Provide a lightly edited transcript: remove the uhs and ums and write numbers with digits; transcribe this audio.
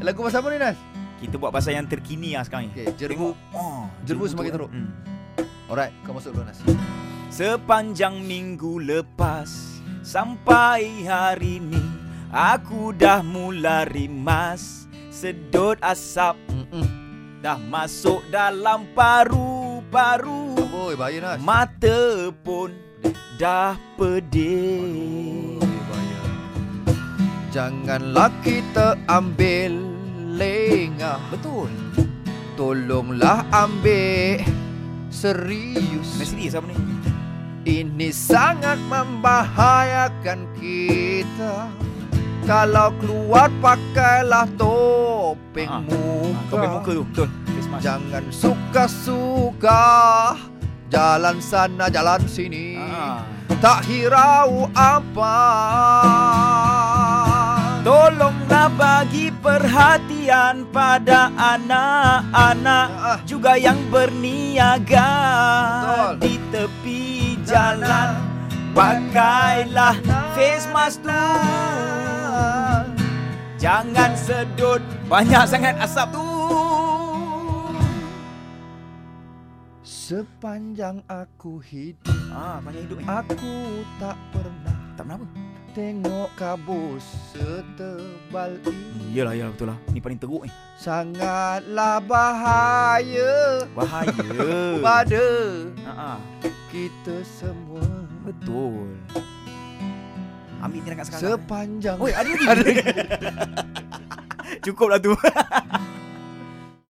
Lagu pasal apa ni, Nas? Kita buat pasal yang terkini lah sekarang ni. Okay, Jerbu. Jerbu semakin teruk. Alright, kau masuk dulu, Nas. Sepanjang minggu lepas sampai hari ni, aku dah mula rimas. Sedot asap dah masuk dalam paru-paru. Amboi, bahaya, Nas. Mata pun dah pedih. Janganlah kita ambil lengah. Betul. Tolonglah ambil serius. Nah, serius apa ni? Ini sangat membahayakan kita. Kalau keluar pakailah topeng muka. Topeng muka tu, betul. Jangan suka-suka jalan sana jalan sini. Tak hirau apa. Tolonglah bagi perhatian pada anak-anak juga yang berniaga di tepi jalan. Pakailah face mask tu. Jangan sedut banyak sangat asap tu. Sepanjang aku hidup, aku tak pernah tengok kabus setebal ini. Iyalah, betul lah. Ni paling teruk ni. Sangatlah bahaya. Bahaya pada kita semua. Betul. Ambil ni dekat sekarang. Sepanjang. Oi, ada lagi. Cukuplah tu.